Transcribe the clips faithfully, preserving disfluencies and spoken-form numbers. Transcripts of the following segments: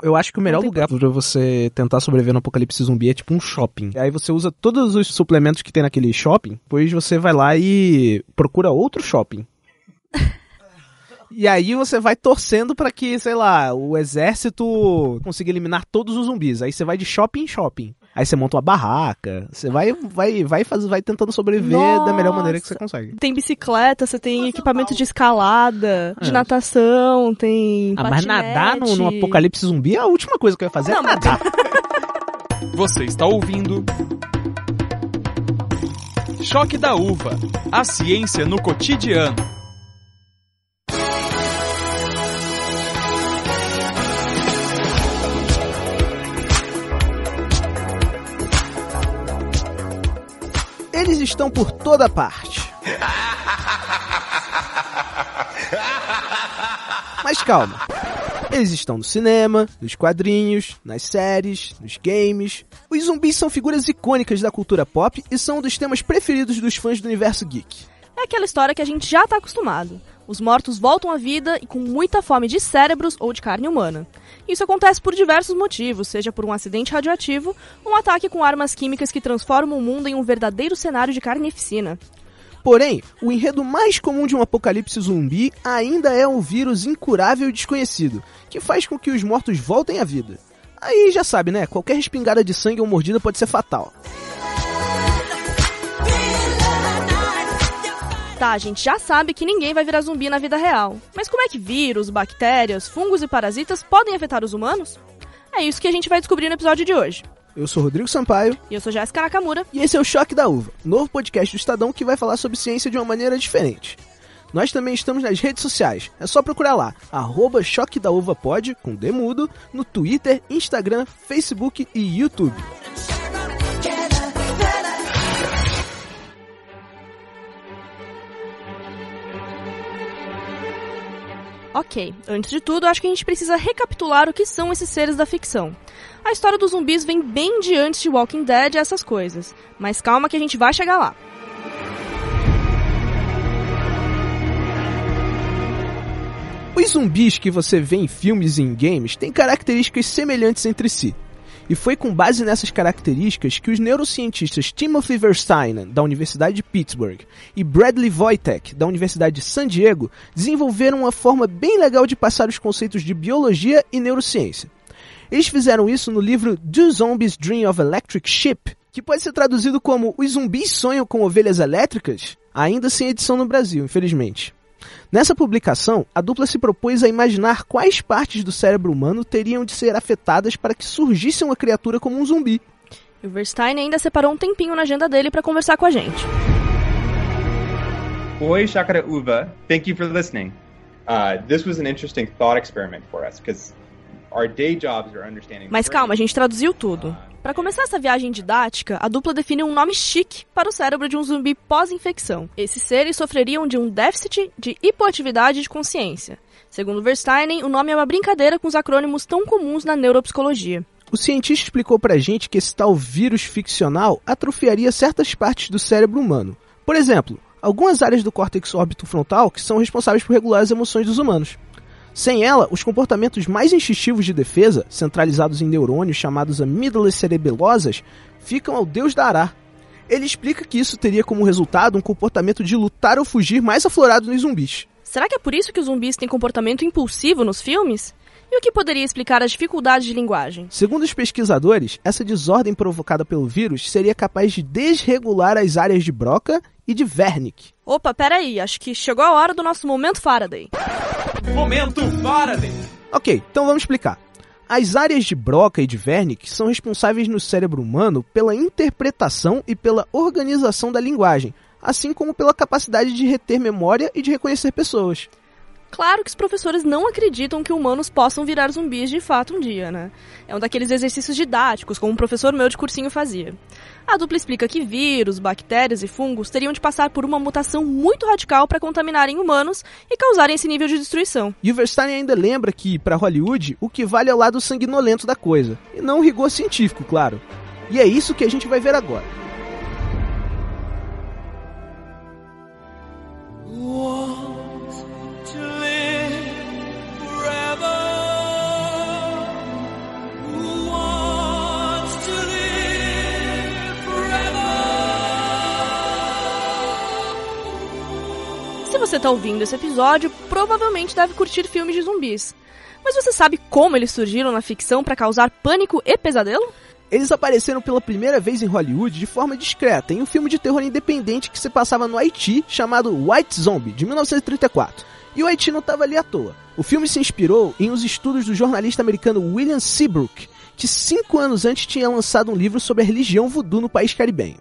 Eu acho que o melhor lugar pra você tentar sobreviver no apocalipse zumbi é tipo um shopping. Aí você usa todos os suplementos que tem naquele shopping, depois você vai lá e procura outro shopping. E aí você vai torcendo pra que, sei lá, o exército consiga eliminar todos os zumbis. Aí você vai de shopping em shopping. Aí você monta uma barraca. Você vai, vai, vai, faz, vai tentando sobreviver Nossa. da melhor maneira que você consegue. Tem bicicleta, você tem Nossa, equipamento de escalada, é. de natação, tem ah, patinete. Mas nadar no, no apocalipse zumbi é a última coisa que eu ia fazer. Não, é nadar. Você está ouvindo... Choque da Uva. A ciência no cotidiano. Eles estão por toda parte. Mas calma. Eles estão no cinema, nos quadrinhos, nas séries, nos games. Os zumbis são figuras icônicas da cultura pop e são um dos temas preferidos dos fãs do universo geek. É aquela história que a gente já tá acostumado. Os mortos voltam à vida e com muita fome de cérebros ou de carne humana. Isso acontece por diversos motivos, seja por um acidente radioativo, um ataque com armas químicas que transformam o mundo em um verdadeiro cenário de carnificina. Porém, o enredo mais comum de um apocalipse zumbi ainda é um vírus incurável e desconhecido, que faz com que os mortos voltem à vida. Aí já sabe, né? Qualquer respingada de sangue ou mordida pode ser fatal. Tá, a gente já sabe que ninguém vai virar zumbi na vida real. Mas como é que vírus, bactérias, fungos e parasitas podem afetar os humanos? É isso que a gente vai descobrir no episódio de hoje. Eu sou Rodrigo Sampaio. E eu sou Jéssica Nakamura. E esse é o Choque da Uva, novo podcast do Estadão que vai falar sobre ciência de uma maneira diferente. Nós também estamos nas redes sociais. É só procurar lá, arroba Choque da Uva Pod, com D mudo, no Twitter, Instagram, Facebook e YouTube. Ok, antes de tudo, acho que a gente precisa recapitular o que são esses seres da ficção. A história dos zumbis vem bem de antes de Walking Dead e essas coisas, mas calma que a gente vai chegar lá. Os zumbis que você vê em filmes e em games têm características semelhantes entre si. E foi com base nessas características que os neurocientistas Timothy Verstynen, da Universidade de Pittsburgh, e Bradley Wojtek, da Universidade de San Diego, desenvolveram uma forma bem legal de passar os conceitos de biologia e neurociência. Eles fizeram isso no livro Do Zombies Dream of Electric Sheep, que pode ser traduzido como Os Zumbis Sonham com Ovelhas Elétricas, ainda sem edição no Brasil, infelizmente. Nessa publicação, a dupla se propôs a imaginar quais partes do cérebro humano teriam de ser afetadas para que surgisse uma criatura como um zumbi. E o Verstynen ainda separou um tempinho na agenda dele para conversar com a gente. Oi, Choque da Uva. Thank you for listening. Uh, this was an interesting thought experiment for us, because our day jobs are understanding... Mas calma, a gente traduziu tudo. Para começar essa viagem didática, a dupla define um nome chique para o cérebro de um zumbi pós-infecção. Esses seres sofreriam de um déficit de hipoatividade de consciência. Segundo Verstynen, o nome é uma brincadeira com os acrônimos tão comuns na neuropsicologia. O cientista explicou pra gente que esse tal vírus ficcional atrofiaria certas partes do cérebro humano. Por exemplo, algumas áreas do córtex órbito-frontal que são responsáveis por regular as emoções dos humanos. Sem ela, os comportamentos mais instintivos de defesa, centralizados em neurônios chamados amígdalas cerebelosas, ficam ao Deus dará. Ele explica que isso teria como resultado um comportamento de lutar ou fugir mais aflorado nos zumbis. Será que é por isso que os zumbis têm comportamento impulsivo nos filmes? E o que poderia explicar as dificuldades de linguagem? Segundo os pesquisadores, essa desordem provocada pelo vírus seria capaz de desregular as áreas de Broca e de Wernicke. Opa, peraí, acho que chegou a hora do nosso Momento Faraday. Momento Faraday! Ok, então vamos explicar. As áreas de Broca e de Wernicke são responsáveis no cérebro humano pela interpretação e pela organização da linguagem, assim como pela capacidade de reter memória e de reconhecer pessoas. Claro que os professores não acreditam que humanos possam virar zumbis de fato um dia, né? É um daqueles exercícios didáticos, como um professor meu de cursinho fazia. A dupla explica que vírus, bactérias e fungos teriam de passar por uma mutação muito radical para contaminarem humanos e causarem esse nível de destruição. E o Verstynen ainda lembra que, para Hollywood, o que vale é o lado sanguinolento da coisa, e não o rigor científico, claro. E é isso que a gente vai ver agora. To live forever. você está ouvindo esse episódio, provavelmente deve curtir filmes de zumbis. Mas você sabe como eles surgiram na ficção para causar pânico e pesadelo? Eles apareceram pela primeira vez em Hollywood de forma discreta em um filme de terror independente que se passava no Haiti, chamado White Zombie, de mil novecentos e trinta e quatro. E o Haiti não estava ali à toa. O filme se inspirou em uns estudos do jornalista americano William Seabrook, que cinco anos antes tinha lançado um livro sobre a religião voodoo no país caribenho.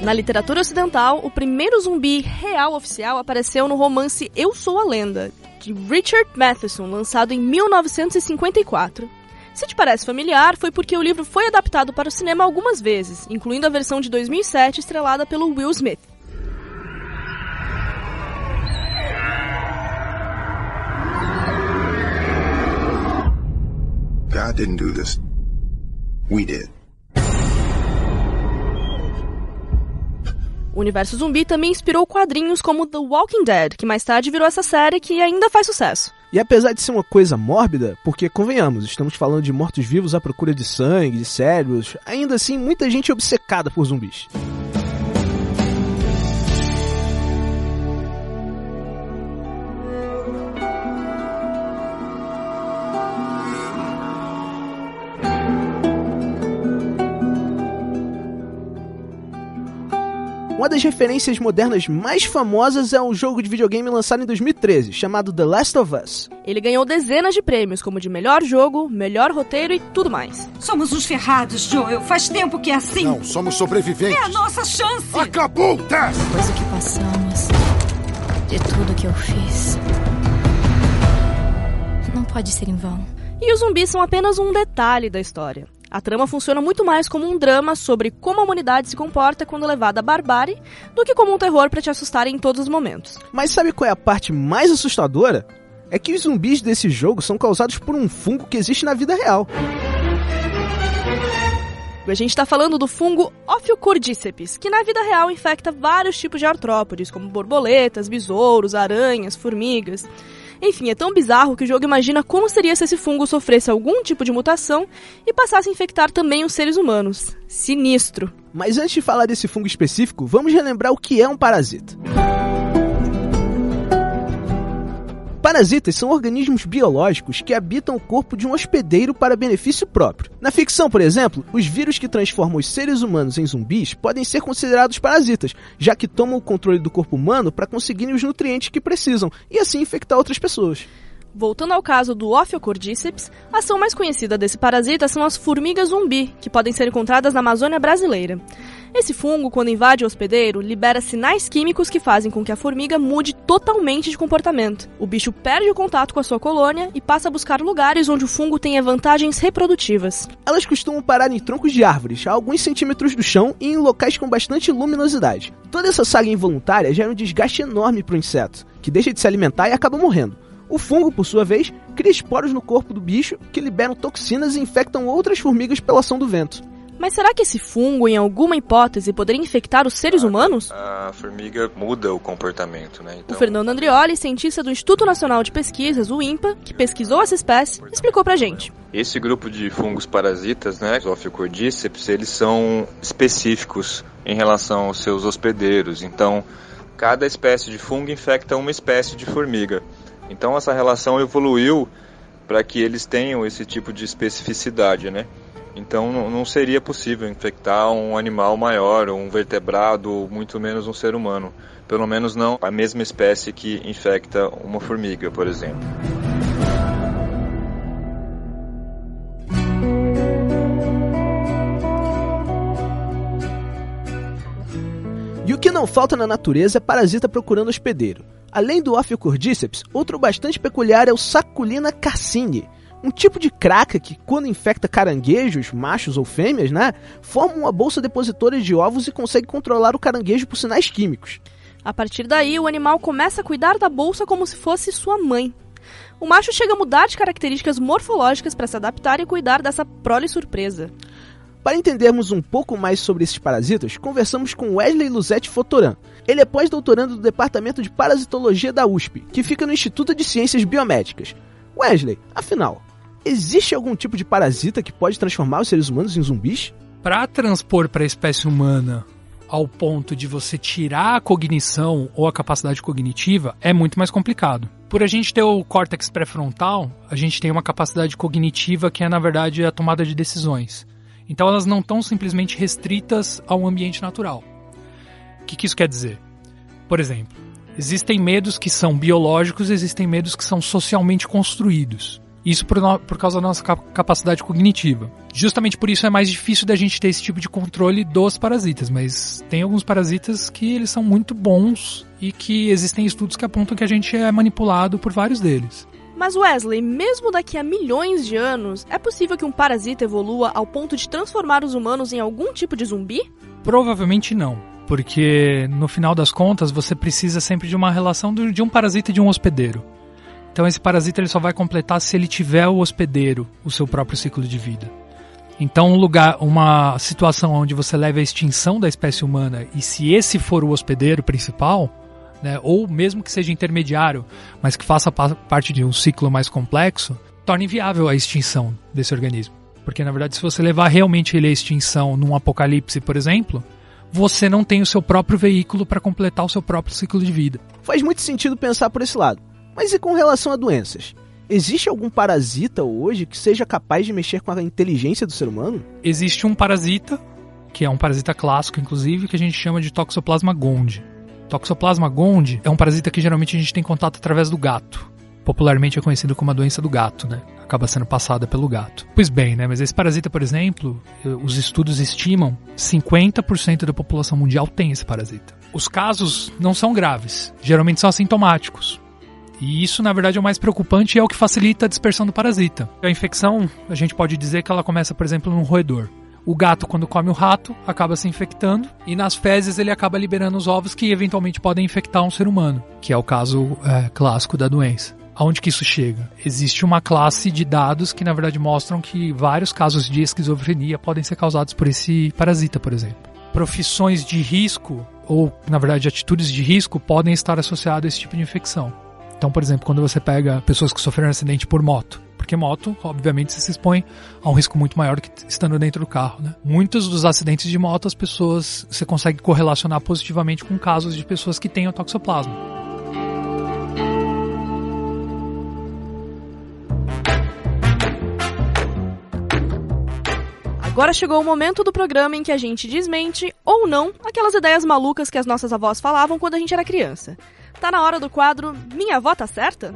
Na literatura ocidental, o primeiro zumbi real oficial apareceu no romance Eu Sou a Lenda, de Richard Matheson, lançado em mil novecentos e cinquenta e quatro. Se te parece familiar, foi porque o livro foi adaptado para o cinema algumas vezes, incluindo a versão de dois mil e sete estrelada pelo Will Smith. God didn't do this. We did. O universo zumbi também inspirou quadrinhos como The Walking Dead, que mais tarde virou essa série que ainda faz sucesso. E apesar de ser uma coisa mórbida, porque, convenhamos, estamos falando de mortos-vivos à procura de sangue, de cérebros, ainda assim, muita gente é obcecada por zumbis. Uma das referências modernas mais famosas é um jogo de videogame lançado em dois mil e treze, chamado The Last of Us. Ele ganhou dezenas de prêmios, como de melhor jogo, melhor roteiro e tudo mais. Somos uns ferrados, Joel. Faz tempo que é assim. Não, somos sobreviventes. É a nossa chance. Acabou o teste. Depois do que passamos, de tudo que eu fiz, não pode ser em vão. E os zumbis são apenas um detalhe da história. A trama funciona muito mais como um drama sobre como a humanidade se comporta quando levada à barbárie do que como um terror para te assustar em todos os momentos. Mas sabe qual é a parte mais assustadora? É que os zumbis desse jogo são causados por um fungo que existe na vida real. A gente está falando do fungo Ophiocordíceps, que na vida real infecta vários tipos de artrópodes, como borboletas, besouros, aranhas, formigas. Enfim, é tão bizarro que o jogo imagina como seria se esse fungo sofresse algum tipo de mutação e passasse a infectar também os seres humanos. Sinistro! Mas antes de falar desse fungo específico, vamos relembrar o que é um parasita. Parasitas são organismos biológicos que habitam o corpo de um hospedeiro para benefício próprio. Na ficção, por exemplo, os vírus que transformam os seres humanos em zumbis podem ser considerados parasitas, já que tomam o controle do corpo humano para conseguirem os nutrientes que precisam e assim infectar outras pessoas. Voltando ao caso do Ophiocordíceps, a ação mais conhecida desse parasita são as formigas zumbi, que podem ser encontradas na Amazônia brasileira. Esse fungo, quando invade o hospedeiro, libera sinais químicos que fazem com que a formiga mude totalmente de comportamento. O bicho perde o contato com a sua colônia e passa a buscar lugares onde o fungo tenha vantagens reprodutivas. Elas costumam parar em troncos de árvores, a alguns centímetros do chão e em locais com bastante luminosidade. Toda essa saga involuntária gera um desgaste enorme para o inseto, que deixa de se alimentar e acaba morrendo. O fungo, por sua vez, cria esporos no corpo do bicho que liberam toxinas e infectam outras formigas pela ação do vento. Mas será que esse fungo, em alguma hipótese, poderia infectar os seres humanos? A, a formiga muda o comportamento, né? Então... O Fernando Andrioli, cientista do Instituto Nacional de Pesquisas, o INPA, que pesquisou essa espécie, explicou pra gente. Esse grupo de fungos parasitas, né, os Ophiocordíceps, eles são específicos em relação aos seus hospedeiros. Então, cada espécie de fungo infecta uma espécie de formiga. Então, essa relação evoluiu para que eles tenham esse tipo de especificidade, né? Então não seria possível infectar um animal maior, ou um vertebrado, ou muito menos um ser humano. Pelo menos não a mesma espécie que infecta uma formiga, por exemplo. E o que não falta na natureza é parasita procurando hospedeiro. Além do Ophiocordíceps, outro bastante peculiar é o Sacculina carcini, um tipo de craca que, quando infecta caranguejos, machos ou fêmeas, né, forma uma bolsa depositora de ovos e consegue controlar o caranguejo por sinais químicos. A partir daí, o animal começa a cuidar da bolsa como se fosse sua mãe. O macho chega a mudar de características morfológicas para se adaptar e cuidar dessa prole surpresa. Para entendermos um pouco mais sobre esses parasitas, conversamos com Wesley Luzetti Fotoran. Ele é pós-doutorando do Departamento de Parasitologia da U S P, que fica no Instituto de Ciências Biomédicas. Wesley, afinal, existe algum tipo de parasita que pode transformar os seres humanos em zumbis? Para transpor para a espécie humana ao ponto de você tirar a cognição ou a capacidade cognitiva, é muito mais complicado. Por a gente ter o córtex pré-frontal, a gente tem uma capacidade cognitiva que é, na verdade, a tomada de decisões. Então, elas não estão simplesmente restritas ao ambiente natural. O que, que isso quer dizer? Por exemplo, existem medos que são biológicos, existem medos que são socialmente construídos. Isso por, no, por causa da nossa capacidade cognitiva. Justamente por isso é mais difícil da gente ter esse tipo de controle dos parasitas, mas tem alguns parasitas que eles são muito bons e que existem estudos que apontam que a gente é manipulado por vários deles. Mas Wesley, mesmo daqui a milhões de anos, é possível que um parasita evolua ao ponto de transformar os humanos em algum tipo de zumbi? Provavelmente não, porque no final das contas você precisa sempre de uma relação de um parasita e de um hospedeiro. Então esse parasita ele só vai completar se ele tiver o hospedeiro, o seu próprio ciclo de vida. Então um lugar, uma situação onde você leva a extinção da espécie humana e se esse for o hospedeiro principal, né, ou mesmo que seja intermediário, mas que faça parte de um ciclo mais complexo, torna inviável a extinção desse organismo. Porque na verdade se você levar realmente ele à extinção num apocalipse, por exemplo, você não tem o seu próprio veículo para completar o seu próprio ciclo de vida. Faz muito sentido pensar por esse lado. Mas e com relação a doenças? Existe algum parasita hoje que seja capaz de mexer com a inteligência do ser humano? Existe um parasita, que é um parasita clássico, inclusive, que a gente chama de Toxoplasma gondii. Toxoplasma gondii é um parasita que geralmente a gente tem contato através do gato. Popularmente é conhecido como a doença do gato, né? Acaba sendo passada pelo gato. Pois bem, né? Mas esse parasita, por exemplo, os estudos estimam cinquenta por cento da população mundial tem esse parasita. Os casos não são graves, geralmente são assintomáticos. E isso, na verdade, é o mais preocupante e é o que facilita a dispersão do parasita. A infecção, a gente pode dizer que ela começa, por exemplo, num roedor. O gato, quando come o rato, acaba se infectando e nas fezes ele acaba liberando os ovos que eventualmente podem infectar um ser humano, que é o caso é, clássico da doença. Aonde que isso chega? Existe uma classe de dados que, na verdade, mostram que vários casos de esquizofrenia podem ser causados por esse parasita, por exemplo. Profissões de risco, ou, na verdade, atitudes de risco, podem estar associadas a esse tipo de infecção. Então, por exemplo, quando você pega pessoas que sofreram um acidente por moto, porque moto, obviamente, você se expõe a um risco muito maior que estando dentro do carro, né? Muitos dos acidentes de moto, as pessoas, você consegue correlacionar positivamente com casos de pessoas que têm o toxoplasma. Agora chegou o momento do programa em que a gente desmente, ou não, aquelas ideias malucas que as nossas avós falavam quando a gente era criança. Tá na hora do quadro Minha Avó Tá Certa?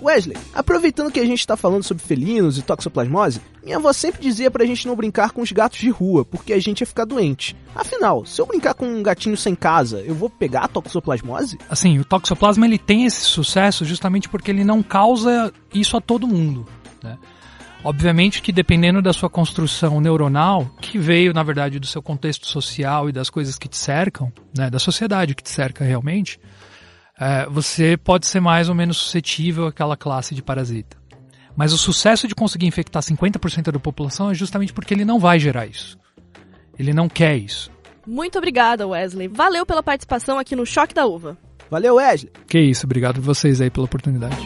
Wesley, aproveitando que a gente tá falando sobre felinos e toxoplasmose, minha avó sempre dizia pra gente não brincar com os gatos de rua, porque a gente ia ficar doente. Afinal, se eu brincar com um gatinho sem casa, eu vou pegar a toxoplasmose? Assim, o toxoplasma ele tem esse sucesso justamente porque ele não causa isso a todo mundo, né? Obviamente que dependendo da sua construção neuronal, que veio, na verdade, do seu contexto social e das coisas que te cercam, né, da sociedade que te cerca realmente, é, você pode ser mais ou menos suscetível àquela classe de parasita. Mas o sucesso de conseguir infectar cinquenta por cento da população é justamente porque ele não vai gerar isso. Ele não quer isso. Muito obrigada, Wesley. Valeu pela participação aqui no Choque da Uva. Valeu, Wesley. Que isso, obrigado a vocês aí pela oportunidade.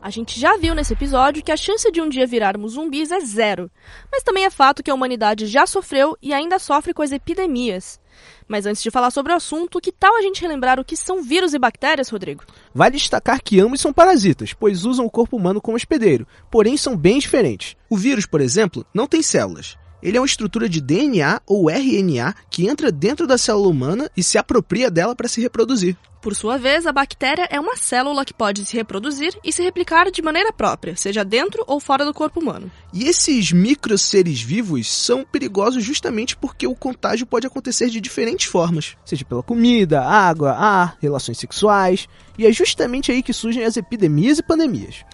A gente já viu nesse episódio que a chance de um dia virarmos zumbis é zero, mas também é fato que a humanidade já sofreu e ainda sofre com as epidemias. Mas antes de falar sobre o assunto, que tal a gente relembrar o que são vírus e bactérias, Rodrigo? Vale destacar que ambos são parasitas, pois usam o corpo humano como hospedeiro, porém são bem diferentes. O vírus, por exemplo, não tem células. Ele é uma estrutura de D N A ou R N A que entra dentro da célula humana e se apropria dela para se reproduzir. Por sua vez, a bactéria é uma célula que pode se reproduzir e se replicar de maneira própria, seja dentro ou fora do corpo humano. E esses microseres vivos são perigosos justamente porque o contágio pode acontecer de diferentes formas, seja pela comida, água, ar, relações sexuais, e é justamente aí que surgem as epidemias e pandemias.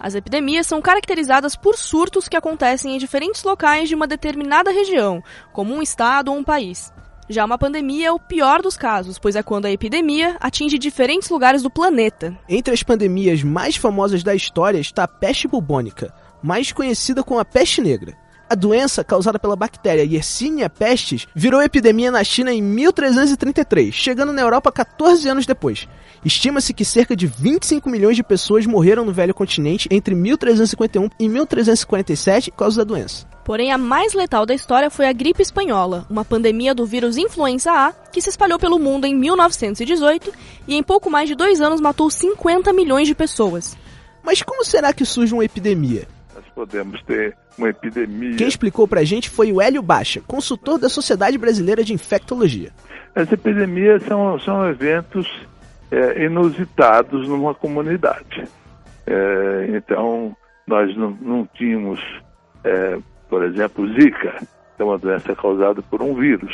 As epidemias são caracterizadas por surtos que acontecem em diferentes locais de uma determinada região, como um estado ou um país. Já uma pandemia é o pior dos casos, pois é quando a epidemia atinge diferentes lugares do planeta. Entre as pandemias mais famosas da história está a peste bubônica, mais conhecida como a peste negra. A doença, causada pela bactéria Yersinia pestis, virou epidemia na China em mil trezentos e trinta e três, chegando na Europa quatorze anos depois. Estima-se que cerca de vinte e cinco milhões de pessoas morreram no velho continente entre mil trezentos e cinquenta e um e mil trezentos e quarenta e sete por causa da doença. Porém, a mais letal da história foi a gripe espanhola, uma pandemia do vírus influenza A, que se espalhou pelo mundo em mil novecentos e dezoito e em pouco mais de dois anos matou cinquenta milhões de pessoas. Mas como será que surge uma epidemia? Nós podemos ter uma epidemia... Quem explicou pra gente foi o Hélio Bacha, consultor da Sociedade Brasileira de Infectologia. As epidemias são, são eventos é, inusitados numa comunidade. É, então, nós não, não tínhamos... É, por exemplo, Zika, que é uma doença causada por um vírus.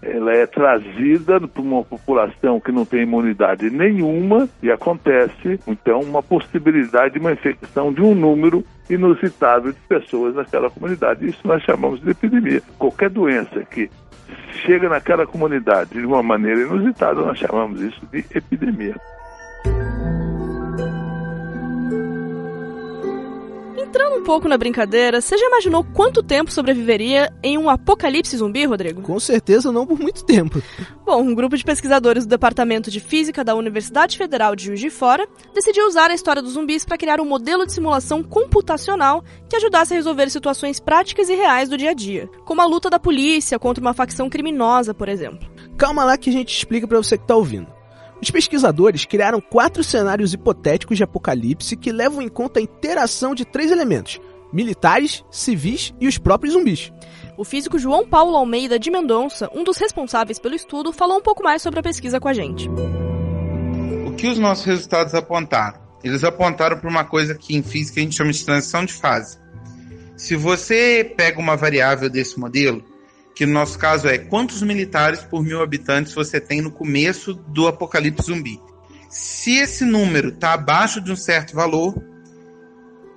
Ela é trazida para uma população que não tem imunidade nenhuma e acontece, então, uma possibilidade de uma infecção de um número inusitado de pessoas naquela comunidade. Isso nós chamamos de epidemia. Qualquer doença que chega naquela comunidade de uma maneira inusitada, nós chamamos isso de epidemia. Entrando um pouco na brincadeira, você já imaginou quanto tempo sobreviveria em um apocalipse zumbi, Rodrigo? Com certeza não por muito tempo. Bom, um grupo de pesquisadores do Departamento de Física da Universidade Federal de Juiz de Fora decidiu usar a história dos zumbis para criar um modelo de simulação computacional que ajudasse a resolver situações práticas e reais do dia a dia, como a luta da polícia contra uma facção criminosa, por exemplo. Calma lá que a gente explica para você que tá ouvindo. Os pesquisadores criaram quatro cenários hipotéticos de apocalipse que levam em conta a interação de três elementos: militares, civis e os próprios zumbis. O físico João Paulo Almeida de Mendonça, um dos responsáveis pelo estudo, falou um pouco mais sobre a pesquisa com a gente. O que os nossos resultados apontaram? Eles apontaram para uma coisa que em física a gente chama de transição de fase. Se você pega uma variável desse modelo, que no nosso caso é quantos militares por mil habitantes você tem no começo do apocalipse zumbi. Se esse número está abaixo de um certo valor,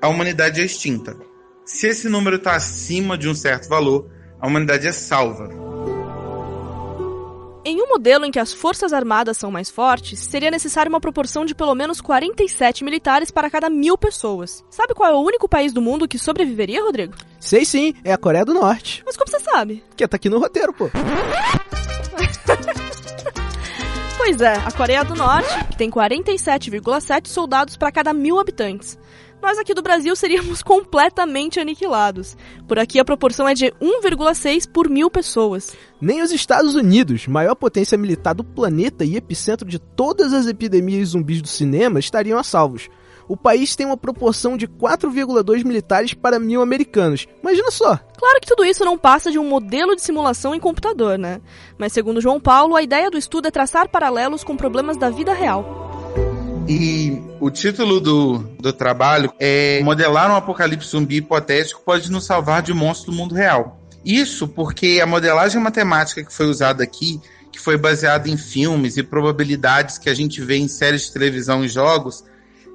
a humanidade é extinta. Se esse número está acima de um certo valor, a humanidade é salva. Em um modelo em que as forças armadas são mais fortes, seria necessária uma proporção de pelo menos quarenta e sete militares para cada mil pessoas. Sabe qual é o único país do mundo que sobreviveria, Rodrigo? Sei sim, é a Coreia do Norte. Mas como você sabe? Porque tá aqui no roteiro, pô. Pois é, a Coreia do Norte, que tem quarenta e sete vírgula sete soldados para cada mil habitantes. Nós aqui do Brasil seríamos completamente aniquilados. Por aqui a proporção é de um vírgula seis por mil pessoas. Nem os Estados Unidos, maior potência militar do planeta e epicentro de todas as epidemias zumbis do cinema, estariam a salvos. O país tem uma proporção de quatro vírgula dois militares para mil americanos. Imagina só! Claro que tudo isso não passa de um modelo de simulação em computador, né? Mas segundo João Paulo, a ideia do estudo é traçar paralelos com problemas da vida real. E o título do, do trabalho é Modelar um Apocalipse Zumbi Hipotético Pode Nos Salvar de Monstros do Mundo Real. Isso porque a modelagem matemática que foi usada aqui, que foi baseada em filmes e probabilidades que a gente vê em séries de televisão e jogos,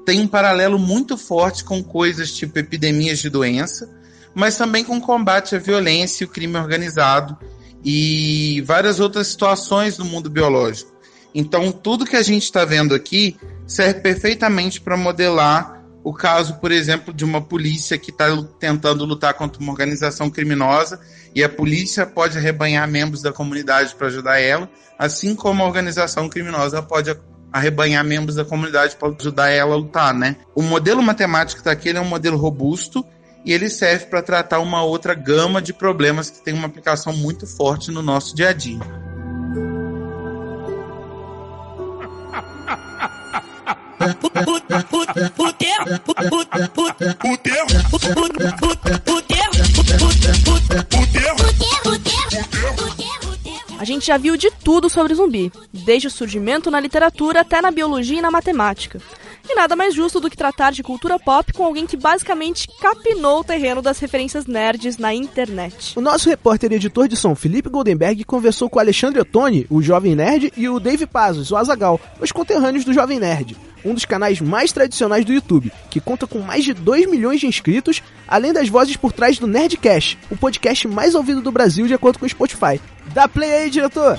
tem um paralelo muito forte com coisas tipo epidemias de doença, mas também com combate à violência e o crime organizado e várias outras situações do mundo biológico. Então, tudo que a gente está vendo aqui serve perfeitamente para modelar o caso, por exemplo, de uma polícia que está tentando lutar contra uma organização criminosa e a polícia pode arrebanhar membros da comunidade para ajudar ela, assim como a organização criminosa pode arrebanhar membros da comunidade para ajudar ela a lutar, né? O modelo matemático daquele é um modelo robusto e ele serve para tratar uma outra gama de problemas que tem uma aplicação muito forte no nosso dia a dia. A gente já viu de tudo sobre zumbi, desde o surgimento na literatura até na biologia e na matemática. E nada mais justo do que tratar de cultura pop com alguém que basicamente capinou o terreno das referências nerds na internet. O nosso repórter e editor de som, Felipe Goldenberg, conversou com Alexandre Ottoni, o Jovem Nerd, e o Dave Pazos, o Azagal, os conterrâneos do Jovem Nerd, um dos canais mais tradicionais do YouTube, que conta com mais de dois milhões de inscritos, além das vozes por trás do Nerdcast, o podcast mais ouvido do Brasil de acordo com o Spotify. Dá play aí, diretor!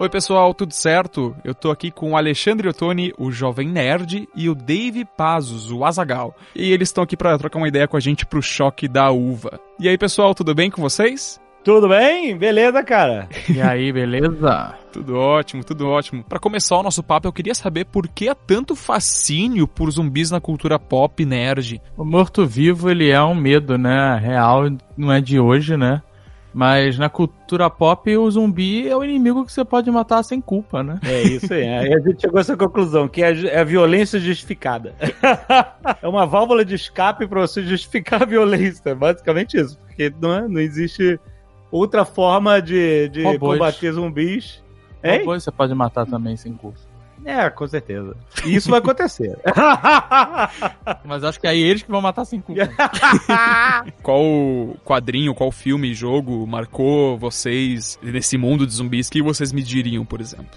Oi pessoal, tudo certo? Eu tô aqui com o Alexandre Ottoni, o Jovem Nerd, e o Dave Pazos, o Azagal. E eles estão aqui pra trocar uma ideia com a gente pro Choque da Uva. E aí pessoal, tudo bem com vocês? Tudo bem? Beleza, cara? E aí, beleza? Tudo ótimo, tudo ótimo. Pra começar o nosso papo, eu queria saber por que há tanto fascínio por zumbis na cultura pop nerd. O morto-vivo, ele é um medo, né? Real, não é de hoje, né? Mas na cultura pop, o zumbi é o inimigo que você pode matar sem culpa, né? É isso aí. Aí a gente chegou a essa conclusão, que é a violência justificada. É uma válvula de escape pra você justificar a violência. Basicamente isso. Porque não, é, não existe outra forma de, de combater zumbis. Hein? Robôs você pode matar também sem culpa. É, com certeza. E isso vai acontecer. Mas acho que é eles que vão matar sem culpa. Qual quadrinho, qual filme, jogo marcou vocês nesse mundo de zumbis que vocês me diriam, por exemplo?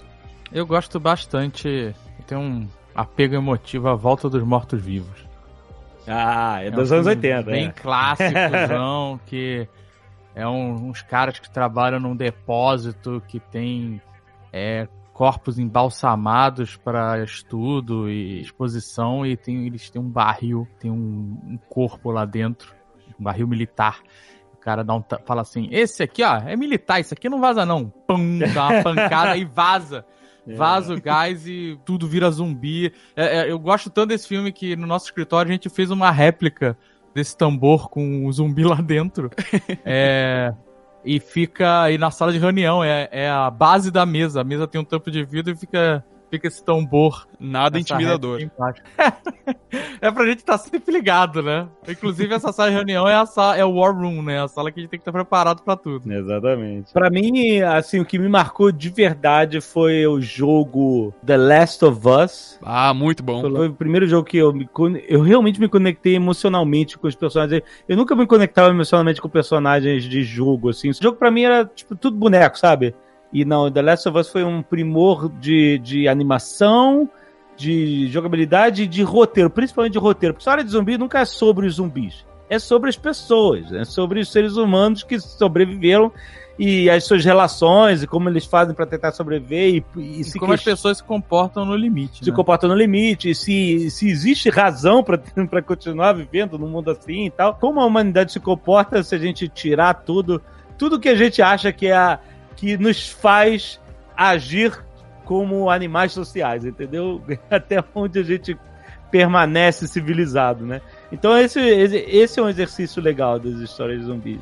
Eu gosto bastante, eu tenho um apego emotivo à Volta dos Mortos-Vivos. Ah, é, é dos um anos oitenta, bem é. Clássicozão, que é um, uns caras que trabalham num depósito que tem... É, corpos embalsamados para estudo e exposição, e tem, eles têm um barril, tem um, um corpo lá dentro, um barril militar. O cara dá um, fala assim, esse aqui ó, é militar, isso aqui não vaza não. Pum, dá uma pancada e vaza. Vaza o gás e tudo vira zumbi. É, é, eu gosto tanto desse filme que no nosso escritório a gente fez uma réplica desse tambor com o zumbi lá dentro. É... E fica aí na sala de reunião, é, é a base da mesa. A mesa tem um tampo de vidro e fica, fica esse tambor. Nada intimidador. É pra gente estar tá sempre ligado, né? Inclusive, essa sala de reunião é, a sala, é o War Room, né? A sala que a gente tem que estar tá preparado pra tudo. Exatamente. Pra mim, assim, o que me marcou de verdade foi o jogo The Last of Us. Ah, muito bom. Foi o primeiro jogo que eu, me, eu realmente me conectei emocionalmente com os personagens. Eu nunca me conectava emocionalmente com personagens de jogo, assim. O jogo pra mim era, tipo, tudo boneco, sabe? E não, The Last of Us foi um primor de, de animação, de jogabilidade e de roteiro, principalmente de roteiro. Porque a história de zumbi nunca é sobre os zumbis, é sobre as pessoas, é sobre os seres humanos que sobreviveram e as suas relações e como eles fazem para tentar sobreviver. E, e, e se como que... as pessoas se comportam no limite. Se né? comportam no limite, e se, se existe razão para continuar vivendo num mundo assim e tal. Como a humanidade se comporta se a gente tirar tudo, tudo que a gente acha que é a... que nos faz agir como animais sociais, entendeu? Até onde a gente permanece civilizado, né? Então esse, esse, esse é um exercício legal das histórias de zumbis.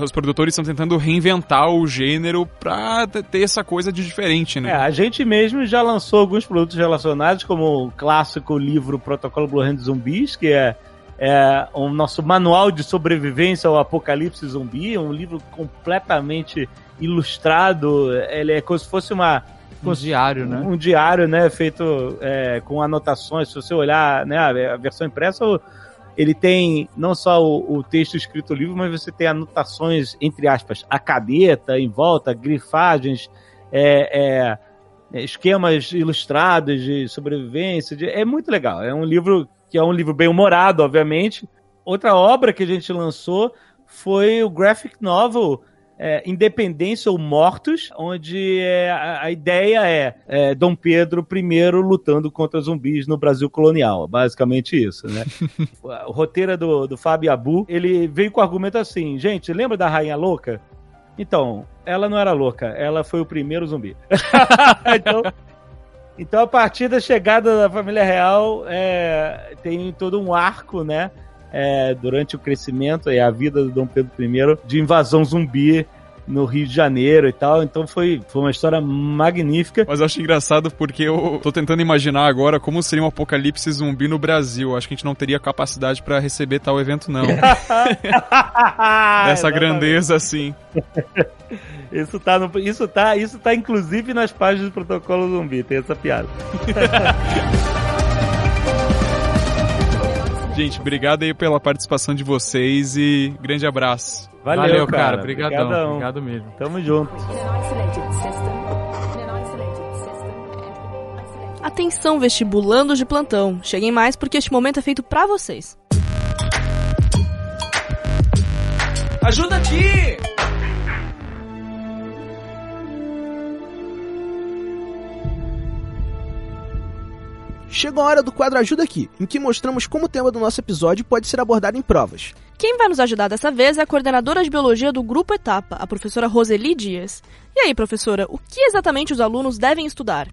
Os produtores estão tentando reinventar o gênero pra ter essa coisa de diferente, né? É, a gente mesmo já lançou alguns produtos relacionados, como o clássico livro Protocolo Blue Hand de Zumbis, que é, é o nosso manual de sobrevivência ao apocalipse zumbi, um livro completamente... ilustrado, ele é como se fosse uma... Um diário, né? Um diário, né? Feito é, com anotações. Se você olhar, né, a versão impressa, ele tem não só o, o texto escrito no livro, mas você tem anotações, entre aspas, a cadeta em volta, grifagens, é, é, esquemas ilustrados de sobrevivência. De, é muito legal. É um livro que é um livro bem humorado, obviamente. Outra obra que a gente lançou foi o graphic novel É, Independência ou Mortos, onde é, a, a ideia é, é Dom Pedro I lutando contra zumbis no Brasil colonial. Basicamente isso, né? O roteiro do, do Fábio Abu, ele veio com o argumento assim, gente, lembra da Rainha Louca? Então, ela não era louca, ela foi o primeiro zumbi. então, então, a partir da chegada da família real, é, tem todo um arco, né? É, durante o crescimento e a vida do Dom Pedro I, de invasão zumbi no Rio de Janeiro e tal, então foi, foi uma história magnífica. Mas eu acho engraçado porque eu tô tentando imaginar agora como seria um apocalipse zumbi no Brasil. Acho que a gente não teria capacidade pra receber tal evento, não. Essa grandeza, assim. Isso tá, no, isso, tá, isso tá, inclusive, nas páginas do Protocolo Zumbi, tem essa piada. Gente, obrigado aí pela participação de vocês e grande abraço. Valeu, Valeu cara. Obrigadão. Obrigado, obrigado mesmo. Tamo junto. Atenção, vestibulandos de plantão. Cheguem mais porque este momento é feito pra vocês. Ajuda aqui! Chegou a hora do quadro Ajuda Aqui, em que mostramos como o tema do nosso episódio pode ser abordado em provas. Quem vai nos ajudar dessa vez é a coordenadora de Biologia do Grupo Etapa, a professora Roseli Dias. E aí, professora, o que exatamente os alunos devem estudar?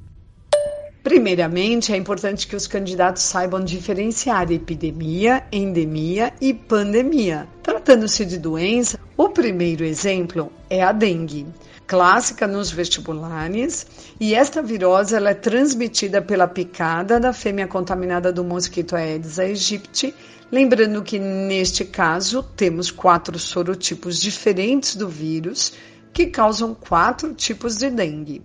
Primeiramente, é importante que os candidatos saibam diferenciar epidemia, endemia e pandemia. Tratando-se de doença, o primeiro exemplo é a dengue, clássica nos vestibulares, e esta virose ela é transmitida pela picada da fêmea contaminada do mosquito Aedes aegypti, lembrando que neste caso temos quatro sorotipos diferentes do vírus que causam quatro tipos de dengue.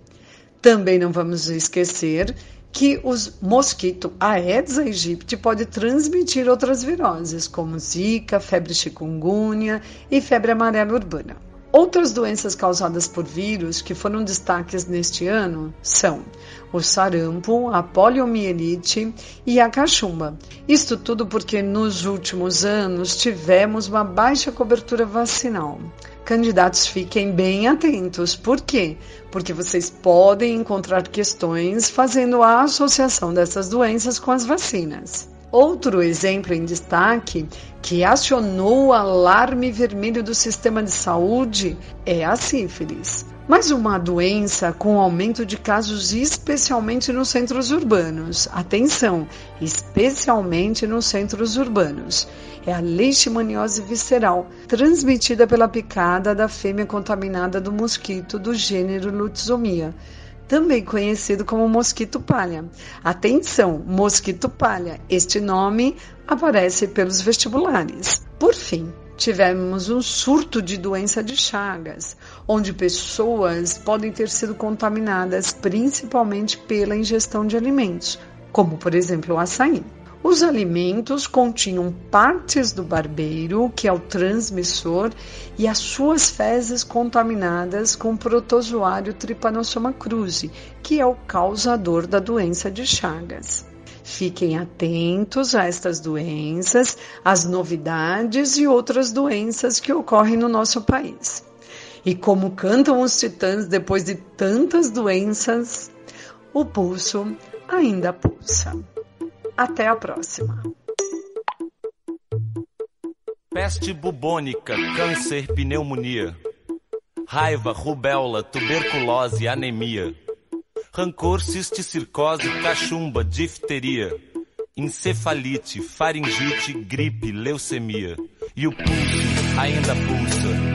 Também não vamos esquecer que o mosquito Aedes aegypti pode transmitir outras viroses, como zika, febre chikungunya e febre amarela urbana. Outras doenças causadas por vírus que foram destaques neste ano são o sarampo, a poliomielite e a cachumba. Isto tudo porque nos últimos anos tivemos uma baixa cobertura vacinal. Candidatos, fiquem bem atentos. Por quê? Porque vocês podem encontrar questões fazendo a associação dessas doenças com as vacinas. Outro exemplo em destaque que acionou o alarme vermelho do sistema de saúde é a sífilis. Mais uma doença com aumento de casos especialmente nos centros urbanos. Atenção, especialmente nos centros urbanos. É a leishmaniose visceral, transmitida pela picada da fêmea contaminada do mosquito do gênero Lutzomyia, também conhecido como mosquito palha. Atenção, mosquito palha, este nome aparece pelos vestibulares. Por fim, tivemos um surto de doença de Chagas, onde pessoas podem ter sido contaminadas principalmente pela ingestão de alimentos, como por exemplo o açaí. Os alimentos continham partes do barbeiro, que é o transmissor, e as suas fezes contaminadas com o protozoário Trypanosoma cruzi, que é o causador da doença de Chagas. Fiquem atentos a estas doenças, às novidades e outras doenças que ocorrem no nosso país. E como cantam os titãs depois de tantas doenças, o pulso ainda pulsa. Até a próxima. Peste bubônica, câncer, pneumonia, raiva, rubéola, tuberculose, anemia, rancor, cisticircose, cachumba, difteria, encefalite, faringite, gripe, leucemia. E o pulso ainda pulsa.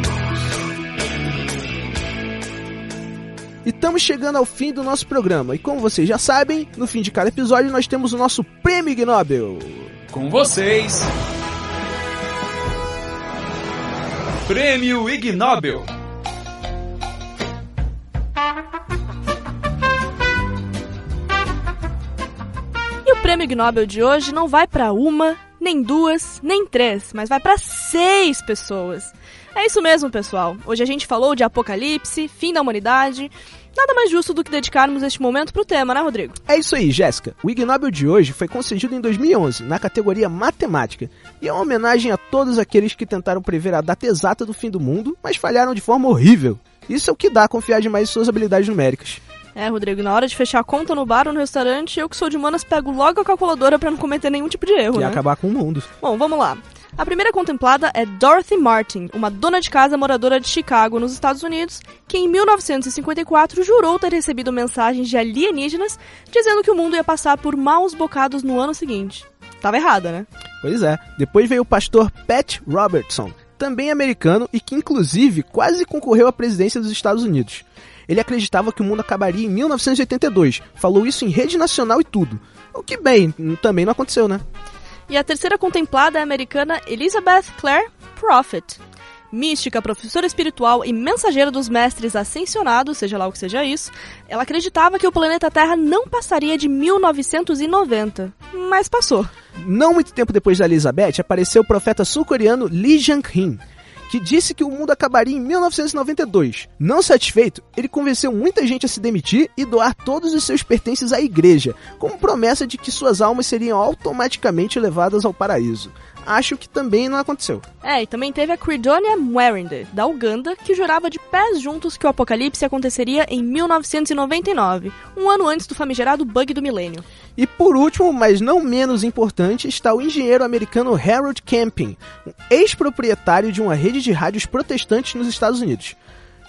E estamos chegando ao fim do nosso programa. E como vocês já sabem, no fim de cada episódio nós temos o nosso Prêmio Ig Nobel. Com vocês, Prêmio Ig Nobel. O prêmio Ig Nobel de hoje não vai para uma, nem duas, nem três, mas vai para seis pessoas. É isso mesmo, pessoal. Hoje a gente falou de apocalipse, fim da humanidade. Nada mais justo do que dedicarmos este momento pro tema, né, Rodrigo? É isso aí, Jéssica. O Ig Nobel de hoje foi concedido em dois mil e onze, na categoria Matemática, e é uma homenagem a todos aqueles que tentaram prever a data exata do fim do mundo, mas falharam de forma horrível. Isso é o que dá a confiar demais em suas habilidades numéricas. É, Rodrigo, na hora de fechar a conta no bar ou no restaurante, eu que sou de humanas pego logo a calculadora pra não cometer nenhum tipo de erro, e né? acabar com o mundo. Bom, vamos lá. A primeira contemplada é Dorothy Martin, uma dona de casa moradora de Chicago, nos Estados Unidos, que em mil novecentos e cinquenta e quatro jurou ter recebido mensagens de alienígenas dizendo que o mundo ia passar por maus bocados no ano seguinte. Tava errada, né? Pois é. Depois veio o pastor Pat Robertson, também americano e que inclusive quase concorreu à presidência dos Estados Unidos. Ele acreditava que o mundo acabaria em mil novecentos e oitenta e dois, falou isso em rede nacional e tudo. O que bem, também não aconteceu, né? E a terceira contemplada é a americana Elizabeth Clare Prophet. Mística, professora espiritual e mensageira dos mestres ascensionados, seja lá o que seja isso, ela acreditava que o planeta Terra não passaria de mil novecentos e noventa, mas passou. Não muito tempo depois da Elizabeth, apareceu o profeta sul-coreano Lee Jang-in, que disse que o mundo acabaria em mil novecentos e noventa e dois. Não satisfeito, ele convenceu muita gente a se demitir e doar todos os seus pertences à igreja, como promessa de que suas almas seriam automaticamente levadas ao paraíso. Acho que também não aconteceu. É, e também teve a Credonia Mwerinde, da Uganda, que jurava de pés juntos que o apocalipse aconteceria em mil novecentos e noventa e nove, um ano antes do famigerado bug do milênio. E por último, mas não menos importante, está o engenheiro americano Harold Camping, um ex-proprietário de uma rede de rádios protestantes nos Estados Unidos.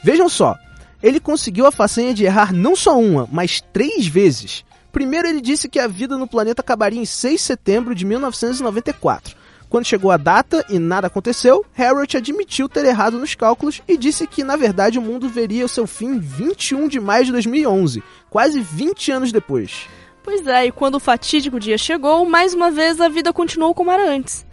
Vejam só, ele conseguiu a façanha de errar não só uma, mas três vezes. Primeiro ele disse que a vida no planeta acabaria em seis de setembro de mil novecentos e noventa e quatro. Quando chegou a data e nada aconteceu, Harold admitiu ter errado nos cálculos e disse que, na verdade, o mundo veria o seu fim vinte e um de maio de dois mil e onze, quase vinte anos depois. Pois é, e quando o fatídico dia chegou, mais uma vez a vida continuou como era antes.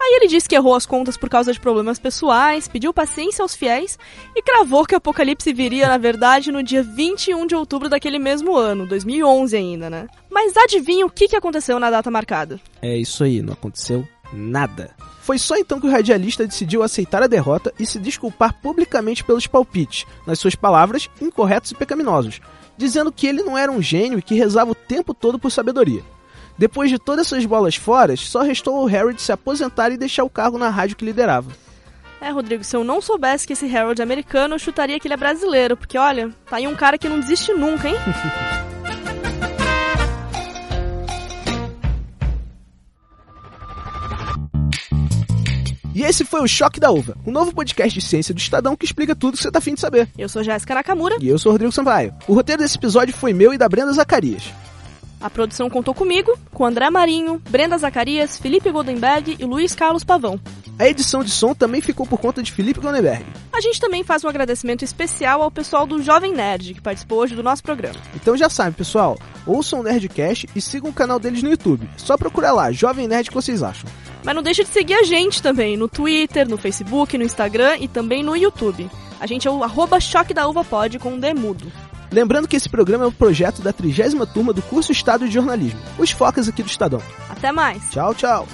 Aí ele disse que errou as contas por causa de problemas pessoais, pediu paciência aos fiéis e cravou que o apocalipse viria, na verdade, no dia vinte e um de outubro daquele mesmo ano, dois mil e onze ainda, né? Mas adivinha o que aconteceu na data marcada? É isso aí, não aconteceu nada. Foi só então que o radialista decidiu aceitar a derrota e se desculpar publicamente pelos palpites, nas suas palavras, incorretos e pecaminosos, dizendo que ele não era um gênio e que rezava o tempo todo por sabedoria. Depois de todas essas bolas fora, só restou ao Harold se aposentar e deixar o cargo na rádio que liderava. É, Rodrigo, se eu não soubesse que esse Harold é americano, eu chutaria que ele é brasileiro, porque olha, tá aí um cara que não desiste nunca, hein? E esse foi o Choque da Uva, o novo podcast de ciência do Estadão que explica tudo que você tá afim de saber. Eu sou Jéssica Nakamura. E eu sou Rodrigo Sampaio. O roteiro desse episódio foi meu e da Brenda Zacarias. A produção contou comigo, com André Marinho, Brenda Zacarias, Felipe Goldenberg e Luiz Carlos Pavão. A edição de som também ficou por conta de Felipe Goldenberg. A gente também faz um agradecimento especial ao pessoal do Jovem Nerd, que participou hoje do nosso programa. Então já sabe, pessoal, ouçam o Nerdcast e sigam o canal deles no YouTube. Só procurar lá, Jovem Nerd, que vocês acham. Mas não deixa de seguir a gente também, no Twitter, no Facebook, no Instagram e também no YouTube. A gente é o arroba Choque da Uva Pod com um D mudo. Lembrando que esse programa é um projeto da trigésima turma do curso Estado de Jornalismo, os focas aqui do Estadão. Até mais. Tchau, tchau.